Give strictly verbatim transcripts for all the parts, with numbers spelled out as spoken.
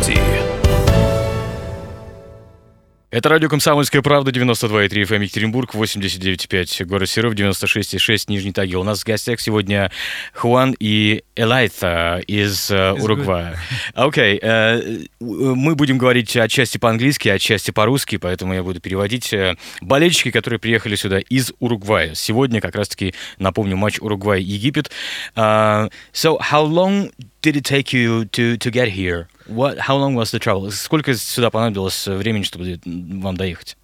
студии. Это радио «Комсомольская правда», девяносто два и три эф эм Екатеринбург, восемьдесят девять и пять город Серов, девяносто шесть и шесть Нижний Тагил. У нас в гостях сегодня Хуан и Элайта из uh, Уругвая. Окей, okay. uh, мы будем говорить отчасти по-английски, отчасти по-русски, поэтому я буду переводить. Болельщики, которые приехали сюда из Уругвая. Сегодня как раз-таки, напомню, матч Уругвай-Египет. Uh, so, how long did it take you to, to get here? What? How long was the travel? Сколько сюда понадобилось времени, чтобы вам доехать?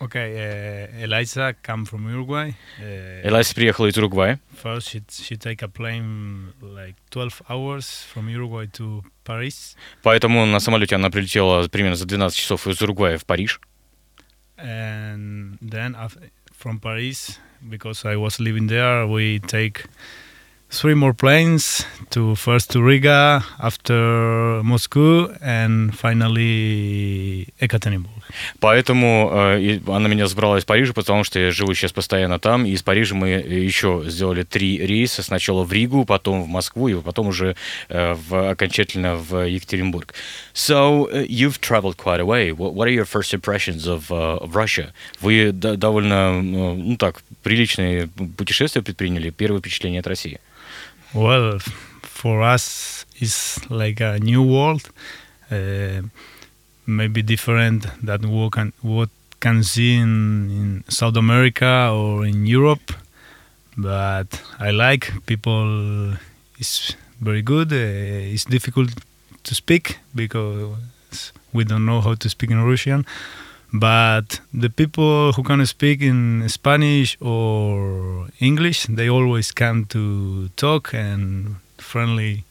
Okay, uh, Eliza come from Uruguay. Eliza uh, приехала из Уругвая. First, she she take a plane like twelve hours from Uruguay to Paris. Поэтому на самолете она прилетела примерно за двенадцать часов из Уругвая в Париж. And then after, from Paris, because I was living there, we take three more planes, to first to Riga, after Moscow, and finally Екатеринбург. Поэтому э, она меня забрала из Парижа, потому что я живу сейчас постоянно там, и из Парижа мы еще сделали три рейса, сначала в Ригу, потом в Москву, и потом уже э, в, окончательно в Екатеринбург. So, uh, you've traveled quite a way. What, what are your first impressions of, uh, of Russia? Вы д- довольно, ну так, приличные путешествия предприняли, первое впечатление от России. Well, for us, it's like a new world, uh, maybe different than what can, what can see in, in South America or in Europe. But I like people. It's very good. Uh, it's difficult to speak because we don't know how to speak in Russian. But the people who can speak in Spanish or English, they always come to talk and friendly.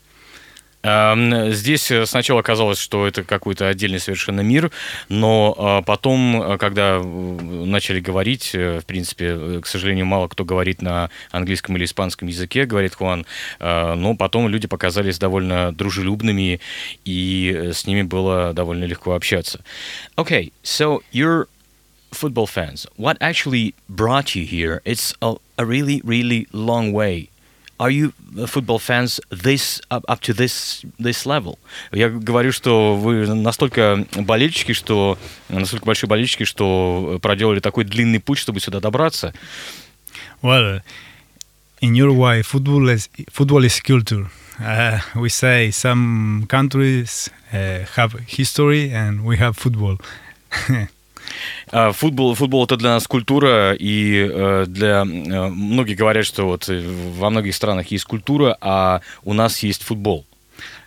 Здесь сначала казалось, что это какой-то отдельный совершенно мир, но потом, когда начали говорить, в принципе, к сожалению, мало кто говорит на английском или испанском языке, говорит Хуан, но потом люди показались довольно дружелюбными, и с ними было довольно легко общаться. Okay, so you're football fans. What actually brought you here? It's a, a really, really long way. Are you football fans this up, up to this this level? Я говорю, что вы настолько болельщики, что настолько большие болельщики, что проделали такой длинный путь, чтобы сюда добраться. Well, in Uruguay, football is football is culture. Uh, we say some countries uh, have history and we have football. Футбол, футбол — это для нас культура, и для многих говорят, что вот во многих странах есть культура, а у нас есть футбол.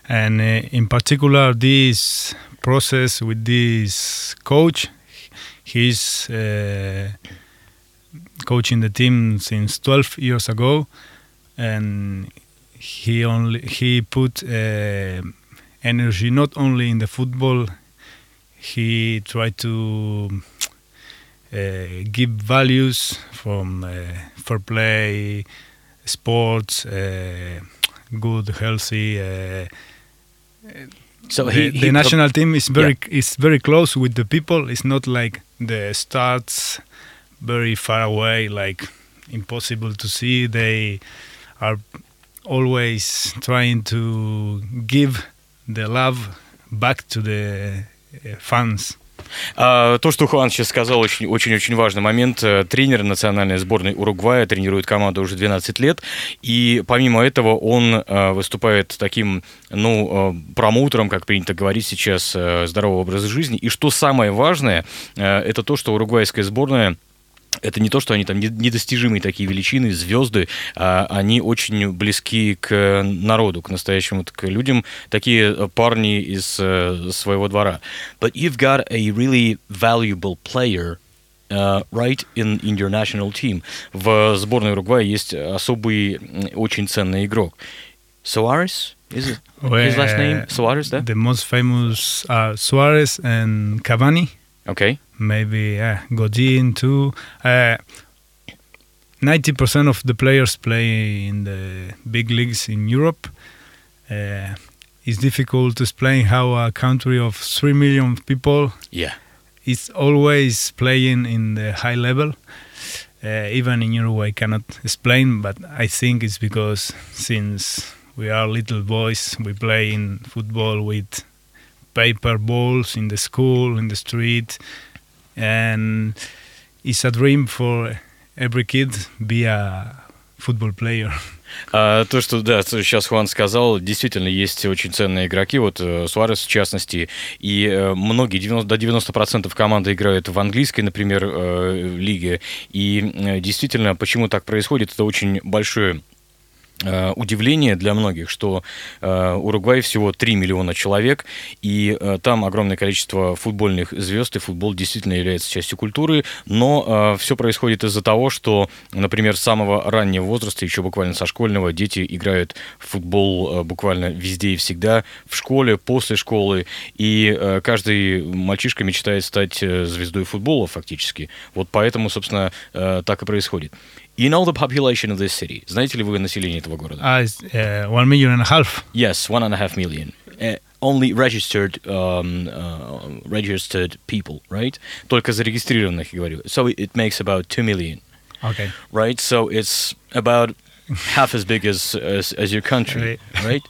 And in particular, this process with this coach, he's uh, coaching the team since twelve years ago, and he only he put uh, energy not only in the football. He tried to uh, give values from uh, fair play, sports, uh, good, healthy. Uh, so he, the, he the national pro- team is very yeah. is very close with the people. It's not like the starts very far away, like impossible to see. They are always trying to give the love back to the. Fans. Uh, то, что Хуан сейчас сказал, очень-очень важный момент. Тренер национальной сборной Уругвая тренирует команду уже двенадцать лет, и помимо этого он uh, выступает таким, ну, uh, промоутером, как принято говорить сейчас, uh, здорового образа жизни. И что самое важное, uh, это то, что уругвайская сборная — это не то, что они там недостижимые такие величины, звезды, а они очень близки к народу, к настоящему, к людям, такие парни из своего двора. But you've got a really valuable player, uh, right, in, in your national team. В сборной Уругвая есть особый, очень ценный игрок. Suárez? Is it his last name? Suárez, да? The most famous are Suárez and Cavani. Okay. Maybe uh, Godin too. Uh, ninety percent of the players play in the big leagues in Europe. Uh, it's difficult to explain how a country of three million people yeah. is always playing in the high level. Uh, even in Uruguay, I cannot explain, but I think it's because since we are little boys, we play in football with paper balls in the school, in the street, and it's a dream for every kid be a football player. А то, что да, сейчас Хуан сказал, действительно, есть очень ценные игроки, вот Суарес в частности, и многие, девяносто, до девяноста процентов команды играют в английской, например, лиге, и действительно, почему так происходит, это очень большое удивление для многих, что э, Уругвай всего три миллиона человек, и э, там огромное количество футбольных звезд, и футбол действительно является частью культуры, но э, все происходит из-за того, что, например, с самого раннего возраста, еще буквально со школьного, дети играют в футбол э, буквально везде и всегда, в школе, после школы, и э, каждый мальчишка мечтает стать звездой футбола фактически. Вот поэтому, собственно, э, так и происходит. You know the population of this city. Знаете ли вы население этого города? Uh, uh, one million and a half. Yes, one and a half million. Uh, only registered, um, uh, registered people, right? Только зарегистрированных, я говорю. So it makes about two million. Okay. Right? So it's about half as big as as, as your country, right?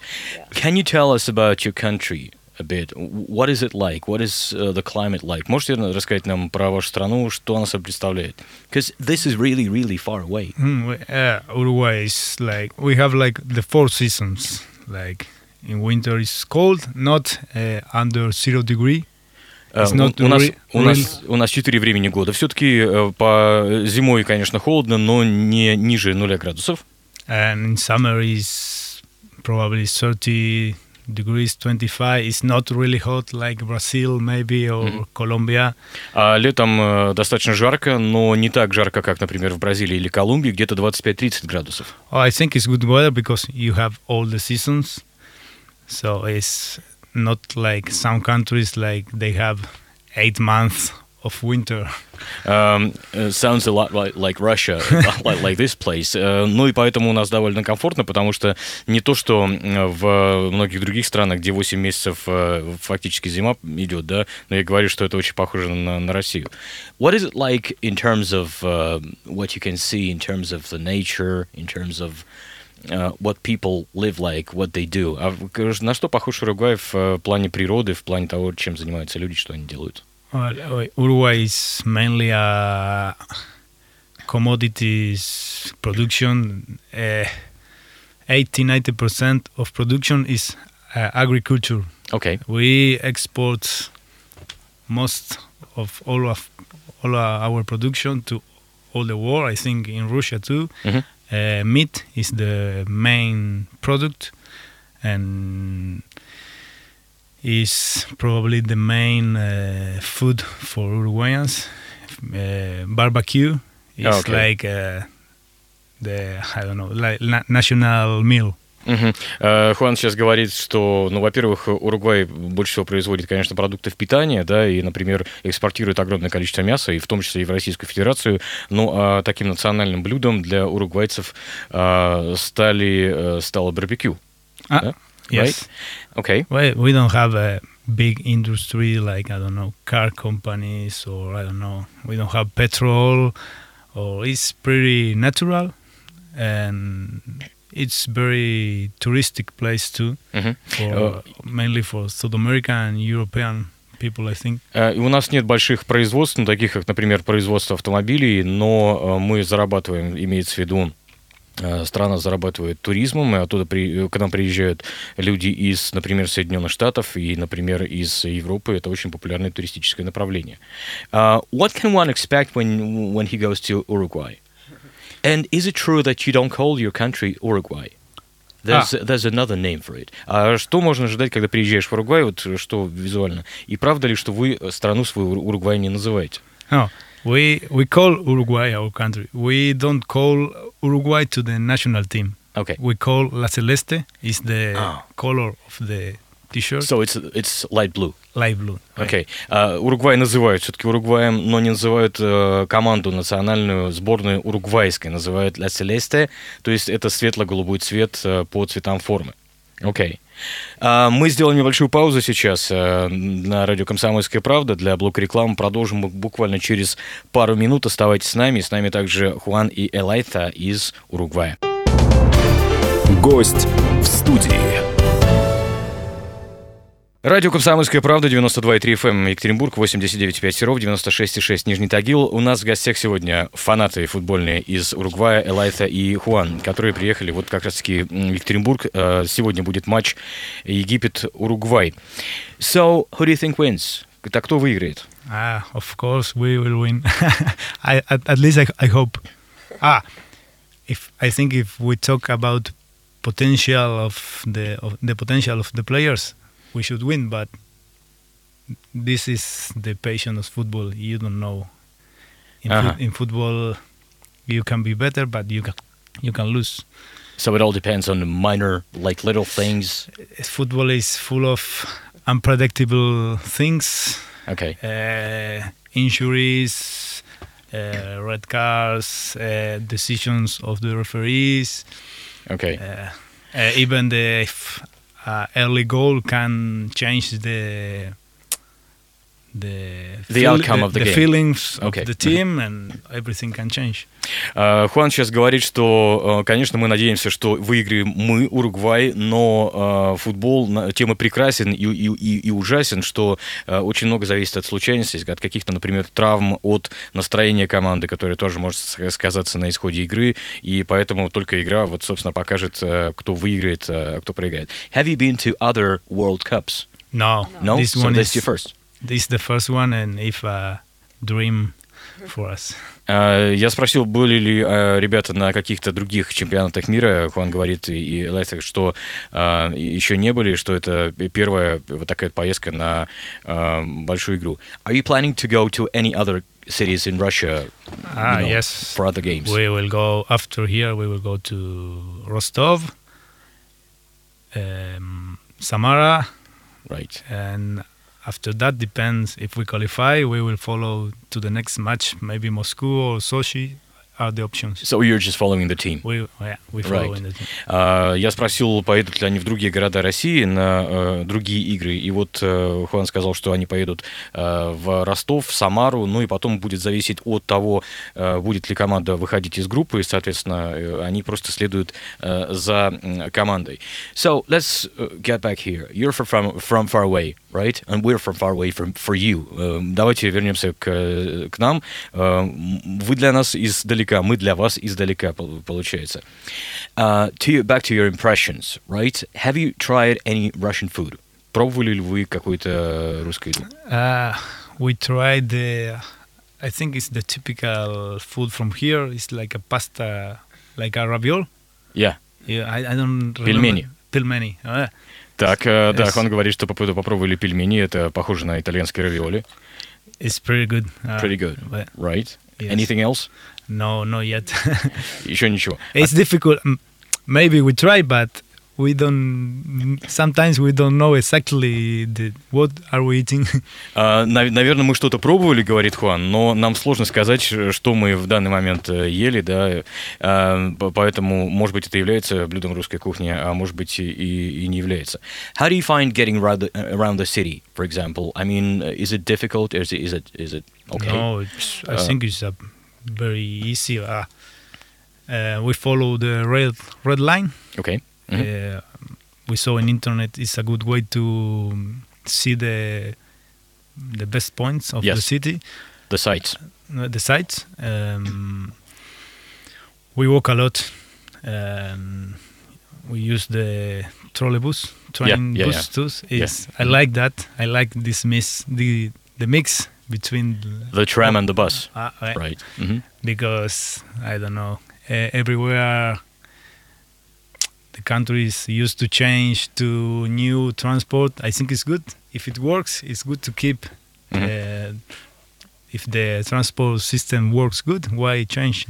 Can you tell us about your country a bit? What is it like? What is uh, the climate like? Можете рассказать нам про вашу страну, что она собой представляет? Because this is really, really far away. Mm, uh, Uruguay is like we have like the four seasons. Like in winter it's cold, not uh, under zero degree. Uh, у, у, нас, у, нас, у нас четыре времени года. Все-таки uh, по зимой, конечно, холодно, но не ниже нуля градусов. And in summer is probably thirty. Degrees twenty-five is not really hot like Brazil maybe or mm-hmm. Colombia. А летом э, достаточно жарко, но не так жарко, как, например, в Бразилии или Колумбии, где-то двадцать пять тридцать градусов. Oh, I think it's good weather because you have all the seasons, so it's not like some countries like they have eight months of winter. Um, uh, sounds a lot like, like Russia, like, like this place. Uh, ну и поэтому у нас довольно комфортно, потому что не то, что в многих других странах, где восемь месяцев uh, фактически зима идет, да, но я говорю, что это очень похоже на, на Россию. What is it like in terms of uh, what you can see, in terms of the nature, in terms of uh, what people live like, what they do? А на что похож Уругвай в плане природы, в плане того, чем занимаются люди, что они делают? Well, Uruguay is mainly a commodities production. eighty to ninety percent of production is uh, agriculture. Okay. We export most of all of all our production to all the world. I think in Russia too. Mm-hmm. Uh, meat is the main product, and is probably the main uh, food for Uruguayans. Uh, barbecue is oh, okay. like uh, the, I don't know, like na- national meal. Uh-huh. Хуан сейчас говорит, что, ну, во-первых, Уругвай больше всего производит, конечно, продуктов питания, да, и, например, экспортирует огромное количество мяса, и в том числе и в Российскую Федерацию. Ну, а таким национальным блюдом для уругвайцев а, стали, стало барбекю. А? Да? Yes. Right? Okay. Well, we don't have a big industry like, I don't know, car companies or, I don't know, we don't have petrol, or it's pretty natural and it's very touristic place too, mm-hmm. for, uh, mainly for South American and European people, I think. Uh, у нас нет больших производств, ну, таких как, например, производство автомобилей, но uh, мы зарабатываем, имеется в виду, страна зарабатывает туризмом, и оттуда при, к нам приезжают люди из, например, Соединенных Штатов и, например, из Европы. Это очень популярное туристическое направление. Uh, what can one expect when, when he goes to Uruguay? And is it true that you don't call your country Uruguay? There's, ah. there's another name for it. А что можно ожидать, когда приезжаешь в Уругвай, вот что визуально? И правда ли, что вы страну свою Уругвай не называете? Oh. We we call Uruguay our country. We don't call Uruguay to the national team. Okay. We call La Celeste is the oh. color of the t-shirt. So it's it's light blue. Light blue. Okay. Uh, Уругвай называют все-таки Уругваем, но не называют uh, команду национальную сборную уругвайской, называют La Celeste, то есть это светло-голубой цвет uh, по цветам формы. Окей. Okay. Uh, мы сделаем небольшую паузу сейчас uh, на радио «Комсомольская правда» для блока рекламы. Продолжим буквально через пару минут. Оставайтесь с нами. С нами также Хуан и Элайта из Уругвая. Гость в студии. Радио «Комсомольская правда», девяносто два и три эф эм, Екатеринбург, восемьдесят девять и пять Серов, девяносто шесть и шесть Нижний Тагил. У нас в гостях сегодня фанаты футбольные из Уругвая, Элайта и Хуан, которые приехали вот как раз-таки в Екатеринбург. Сегодня будет матч Египет-Уругвай. So, who do you think wins? Так кто выиграет? Uh, of course we will win. I, at, at least I, I hope. Ah, if I think if we talk about potential of the of the potential of the players, we should win, but this is the passion of football. You don't know. In, uh-huh. fo- in football, you can be better, but you can you can lose. So it all depends on the minor, like little things. Football is full of unpredictable things. Okay. Uh, injuries, uh, red cards, uh, decisions of the referees. Okay. Uh, uh, even the. F- Uh, early goal can change the the the feel, outcome the, of the, the game. Feelings okay. of the team and everything can change. Uh, Хуан сейчас говорит, что, uh, конечно, мы надеемся, что выиграем мы, Уругвай, но uh, футбол тем и прекрасен и, и, и, и ужасен, что uh, очень много зависит от случайностей, от каких-то, например, травм, от настроения команды, которое тоже может сказаться на исходе игры, и поэтому только игра, вот, собственно, покажет, uh, кто выиграет, uh, кто проиграет. Have you been to other World Cups? No. No? This so one that's is... your first? This is the first one, and if a dream for us. Uh, я спросил, были ли uh, ребята на каких-то других чемпионатах мира. Хуан говорит, и Лайсак, что uh, еще не были, что это первая вот такая поездка на uh, большую игру. Are you planning to go to any other cities in Russia? Ah, you know, yes. For other games? We will go after here. We will go to Rostov, um, Samara, right, and. After that, depends if we qualify, we will follow to the next match. Maybe Moscow or Sochi are the options. So you're just following the team? We, yeah, we following right. the team. Uh, я спросил, поедут ли они в другие города России на uh, другие игры. И вот uh, Хуан сказал, что они поедут uh, в Ростов, в Самару. Ну и потом будет зависеть от того, uh, будет ли команда выходить из группы. И, соответственно, uh, они просто следуют uh, за командой. So let's get back here. You're from, from far away. Right? And we're from far away from for you. Uh, давайте вернемся к, к нам. Uh, вы для нас издалека, мы для вас издалека, получается. Uh, to, back to your impressions, right? Have you tried any Russian food? Пробовали ли вы какую-то русскую еду? Uh, we tried the... I think it's the typical food from here. It's like a pasta, like a ravioli. Yeah. Yeah, I, I don't remember. Пельмени. Пельмени. Uh, Так, yes. да, Хуан говорит, что попробовали пельмени, это похоже на итальянские равиоли. It's pretty good. Uh, pretty good, right? Yes. Anything else? No, not yet. Еще ничего. It's difficult. Maybe we try, but we don't. Sometimes we don't know exactly the, what are we eating. Uh, наверное, мы что-то пробовали, говорит Хуан, но нам сложно сказать, что мы в данный момент ели, да. Uh, поэтому, может быть, это является блюдом русской кухни, а может быть и, и не является. How do you find getting around the city, for example? I mean, is it difficult? Is it is it, is it okay? No, it's, I uh, think it's a very easy. Uh, uh, we follow the red red line. Okay. Mm-hmm. Uh, we saw on internet is a good way to see the the best points of yes. the city, the sites, uh, the sites. Um, we walk a lot. Um, we use the trolleybus, train yeah, yeah, bus yeah. too. Yes, yeah. I like that. I like this mix, the the mix between the, the tram and the bus, uh, right? right. Mm-hmm. Because I don't know, uh, everywhere. Countries used to change to new transport. I think it's good. If it works, it's good to keep. Mm-hmm. Uh, If the transport system works good, why change?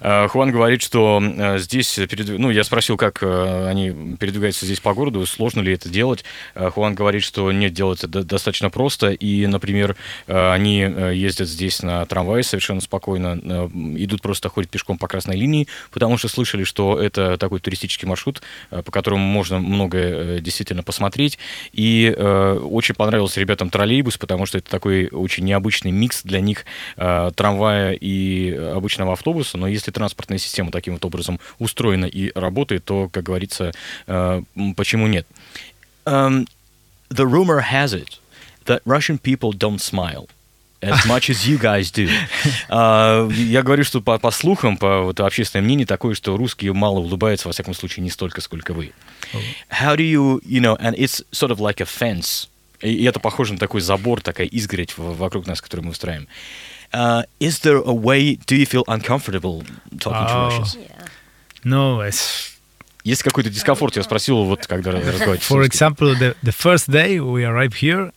Uh, Хуан говорит, что uh, здесь, передв... ну, я спросил, как uh, они передвигаются здесь по городу, сложно ли это делать. Uh, Хуан говорит, что нет, делать это достаточно просто. И, например, uh, они ездят здесь на трамвае совершенно спокойно, uh, идут просто ходят пешком по красной линии, потому что слышали, что это такой туристический маршрут, uh, по которому можно многое uh, действительно посмотреть. И uh, очень понравился ребятам троллейбус, потому что это такой очень необычный микс для них э, трамвая и обычного автобуса, но если транспортная система таким вот образом устроена и работает, то, как говорится, э, почему нет? Um, the rumor has it that Russian people don't smile as much as you guys do. Uh, я говорю, что по, по слухам, по вот, общественному мнению такое, что русские мало улыбаются, во всяком случае, не столько, сколько вы. How do you, you know, and it's sort of like a fence. И это похоже на такой забор, такая изгородь вокруг нас, которую мы устраиваем. Uh, is there a way, do you feel uncomfortable talking oh. to Russians? Yeah. No, it's... Есть какой-то дискомфорт, я спросил, вот когда разговаривать. For example, the, the first day we arrived here,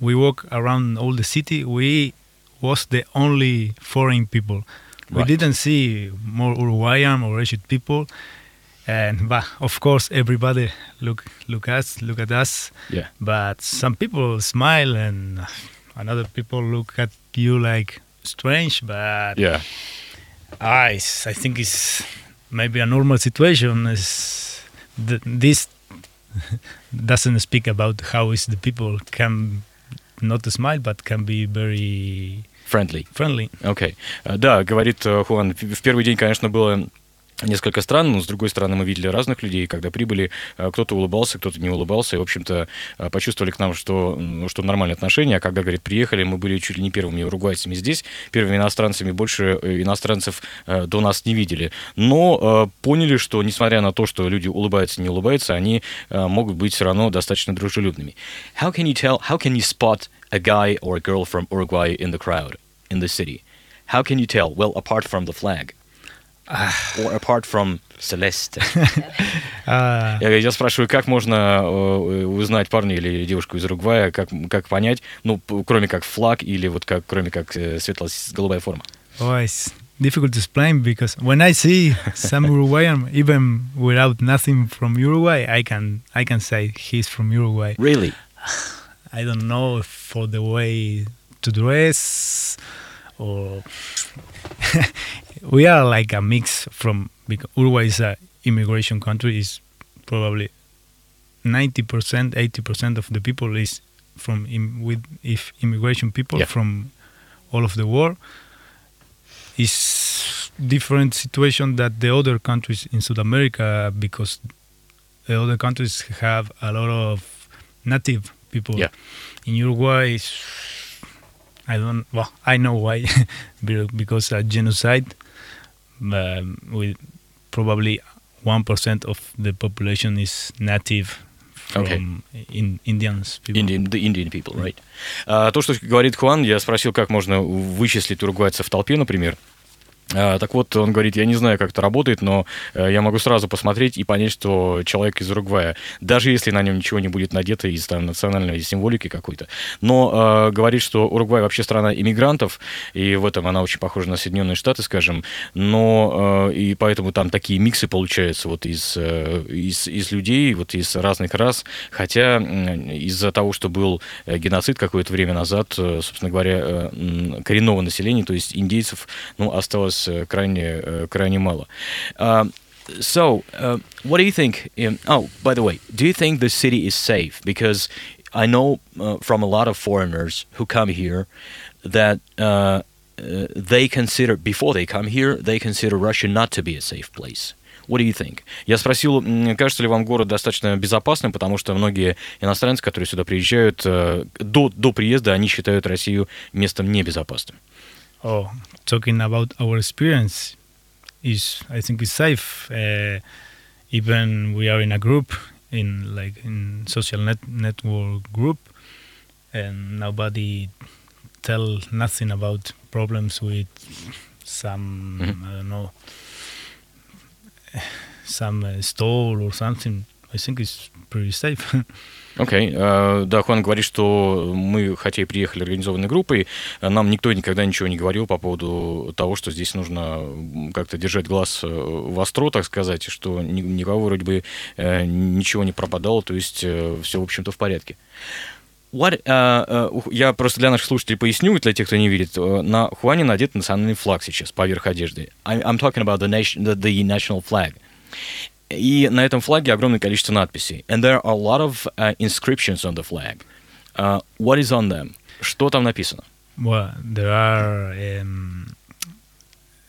we walk around all the city, we was the only foreign people. We right. didn't see more Uruguayan or Asian people. And but of course everybody look look us look at us. Yeah. But some people smile and another people look at you like strange, but yeah. I I think it's maybe a normal situation. Is th- this doesn't speak about how is the people can not smile but can be very friendly. Friendly. Okay. Uh, да, говорит uh, Хуан. В первый день, конечно, было несколько стран, но, с другой стороны, мы видели разных людей, когда прибыли, кто-то улыбался, кто-то не улыбался, и, в общем-то, почувствовали к нам, что, что нормальные отношения, а когда, говорит, приехали, мы были чуть ли не первыми уругвайцами здесь, первыми иностранцами, больше иностранцев до нас не видели, но поняли, что, несмотря на то, что люди улыбаются, не улыбаются, они могут быть все равно достаточно дружелюбными. How can you tell, how can you spot a guy or a girl from Uruguay in the crowd, in the city? How can you tell? Well, apart from the flag. Or apart from Celeste. uh, я, я спрашиваю, как можно uh, узнать парня или девушку из Уругвая, как, как понять, ну, кроме как флаг или вот как, кроме как uh, светло-голубая форма? Oh, it's difficult to explain because when I see some Uruguayan, even without nothing from Uruguay, I can, I can say he's from Uruguay. Really? I don't know for the way to dress or... We are like a mix from because Uruguay is an immigration country. Is probably ninety percent, eighty percent of the people is from Im, with if immigration people yeah. from all of the world. Is different situation that the other countries in South America because the other countries have a lot of native people. Yeah. In Uruguay, I don't. Well, I know why because a genocide. Uh, with probably one percent of the population is native from okay. in, Indians people. Indian, the Indian people, right? Uh, то, что говорит Хуан, я спросил, как можно вычислить уругвайца в толпе, например. Так вот, он говорит, я не знаю, как это работает, но я могу сразу посмотреть и понять, что человек из Уругвая, даже если на нем ничего не будет надето из там, национальной символики какой-то. Но э, говорит, что Уругвай вообще страна иммигрантов, и в этом она очень похожа на Соединенные Штаты, скажем, но э, и поэтому там такие миксы получаются вот из, э, из, из людей, вот из разных рас, хотя э, из-за того, что был геноцид какое-то время назад, э, собственно говоря, э, коренного населения, то есть индейцев, ну, осталось крайне, крайне мало. Um, so, uh, what do you think? In, oh, by the way, do you think the city is safe? Because I know uh, from a lot of foreigners who come here that uh, uh, they consider, before they come here, they consider Russia not to be a safe place. What do you think? Я спросил, кажется ли вам город достаточно безопасным, потому что многие иностранцы, которые сюда приезжают, до, до приезда они считают Россию местом небезопасным. Oh, talking about our experience, is I think it's safe. Uh, even we are in a group, in like in social net, network group, and nobody tell nothing about problems with some mm-hmm. I don't know some uh, stall or something. I think it's pretty safe. Окей. Okay. Uh, да, Хуан говорит, что мы, хотя и приехали организованной группой, нам никто никогда ничего не говорил по поводу того, что здесь нужно как-то держать глаз востро, так сказать, что никого вроде бы ничего не пропадало, то есть все, в общем-то, в порядке. What, uh, uh, я просто для наших слушателей поясню, для тех, кто не видит, uh, на Хуане надет национальный флаг сейчас поверх одежды. I'm, I'm talking about the, nation, the, the national flag. И на этом флаге огромное количество надписей. And there are a lot of uh, inscriptions on the flag. Uh, what is on them? Что там написано? Well, there are um,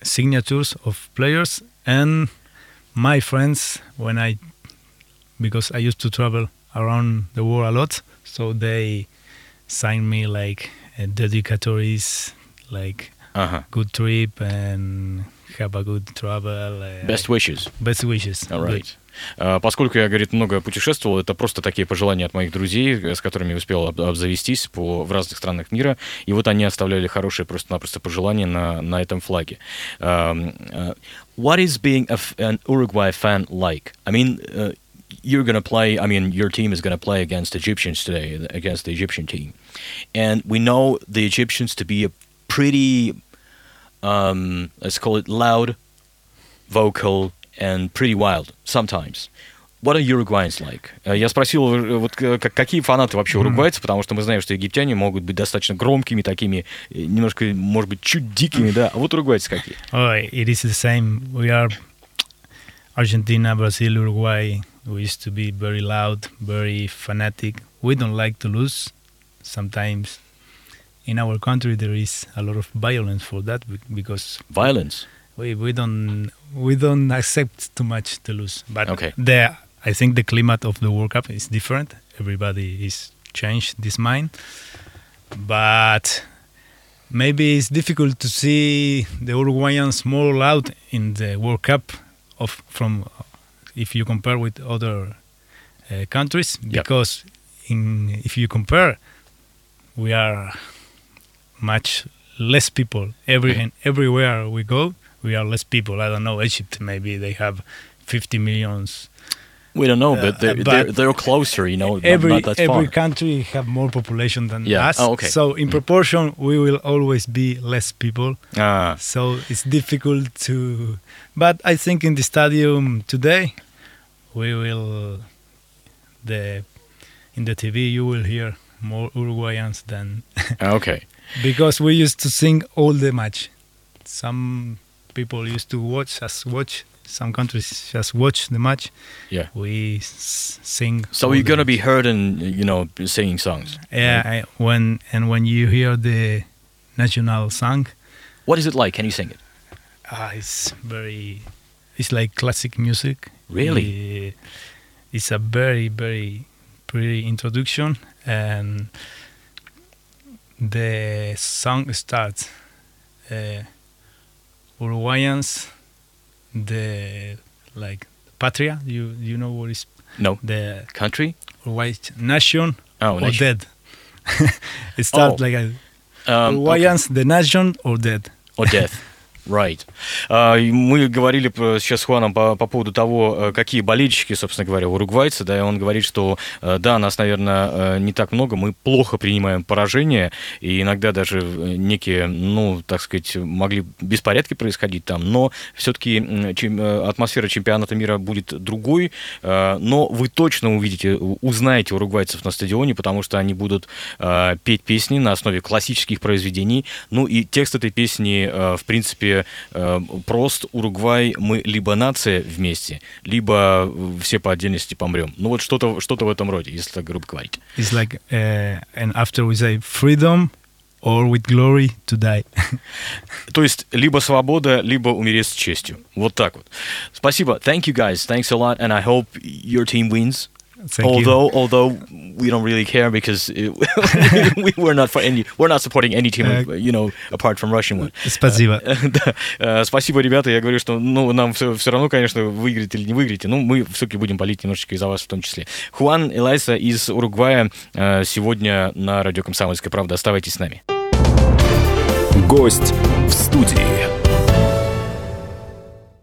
signatures of players and my friends when I, because I used to travel around the world a lot, so they signed me like uh, dedicatories, like uh-huh. good trip and have a good travel. Uh, best wishes. Best wishes. All right. Good. Поскольку я, говорит, много путешествовал, это просто такие пожелания от моих друзей, с которыми успел обзавестись по, в разных странах мира. И вот они оставляли хорошие просто-напросто пожелания на, на этом флаге. Um, uh, what is being a, an Uruguay fan like? I mean, uh, you're going to play, I mean, your team is going to play against Egyptians today, against the Egyptian team. And we know the Egyptians to be a pretty, um, let's call it loud, vocal, and pretty wild sometimes. What are Uruguayans like? Я спросил, вот какие фанаты вообще уругвайцев, потому что мы знаем, что египтяне могут быть достаточно громкими, такими, немножко, может быть, чуть дикими, да. А вот уругвайцы какие? Oh, it is the same. We are Argentina, Brazil, Uruguay. We used to be very loud, very fanatic. We don't like to lose. Sometimes in our country there is a lot of violence for that because violence. We we don't we don't accept too much to lose, but okay. the I think the climate of the World Cup is different. Everybody is changed this mind, but maybe it's difficult to see the Uruguayans more loud in the World Cup of from if you compare with other uh, countries yep. because in if you compare, we are much less people every and everywhere we go. We are less people. I don't know, Egypt, maybe they have fifty millions. We don't know, but they're, uh, but they're, they're closer, you know, every, not, not that far. Every country have more population than yeah. us. Oh, okay. So in proportion, we will always be less people. Ah. So it's difficult to... But I think in the stadium today, we will... the in the T V, you will hear more Uruguayans than... okay. Because we used to sing all the match. Some... people used to watch us watch some countries just watch the match yeah we s- sing so you're gonna be heard in you know singing songs yeah right? I, when and when you hear the national song what is it like can you sing it uh, it's very it's like classic music really uh, it's a very very pretty introduction and the song starts uh, Uruguayans, the like patria. You you know what is no the country Uruguay nation oh, or nation. Dead. It starts oh. like a, um, Uruguayans, okay. the nation or dead or death. Right. Uh, мы говорили сейчас с Хуаном по, по поводу того, какие болельщики, собственно говоря, уругвайцы, да, и он говорит, что, да, нас, наверное, не так много, мы плохо принимаем поражение, и иногда даже некие, ну, так сказать, могли беспорядки происходить там, но все-таки атмосфера чемпионата мира будет другой, но вы точно увидите, узнаете уругвайцев на стадионе, потому что они будут петь песни на основе классических произведений, ну, и текст этой песни, в принципе, прост, Уругвай, мы либо нация вместе, либо все по отдельности помрем. Ну вот что-то, что-то в этом роде, если так грубо говорить. It's like, uh, and after we say freedom or with glory to die. То есть, либо свобода, либо умереть с честью. Вот так вот. Спасибо. Thank you, guys. Thanks a lot, and I hope your team wins. Thank although, you. although we don't really care because it, we we're not for any, we're not supporting any team, uh, you know, apart from Russian one. Спасибо. Uh, да. uh, спасибо, ребята. Я говорю, что, ну, нам все, все равно, конечно, выиграете или не выиграете, но мы все-таки будем болеть немножечко и за вас в том числе. Хуан Элайса из Уругвая uh, сегодня на радио «Комсомольская правда». Оставайтесь с нами. Гость в студии.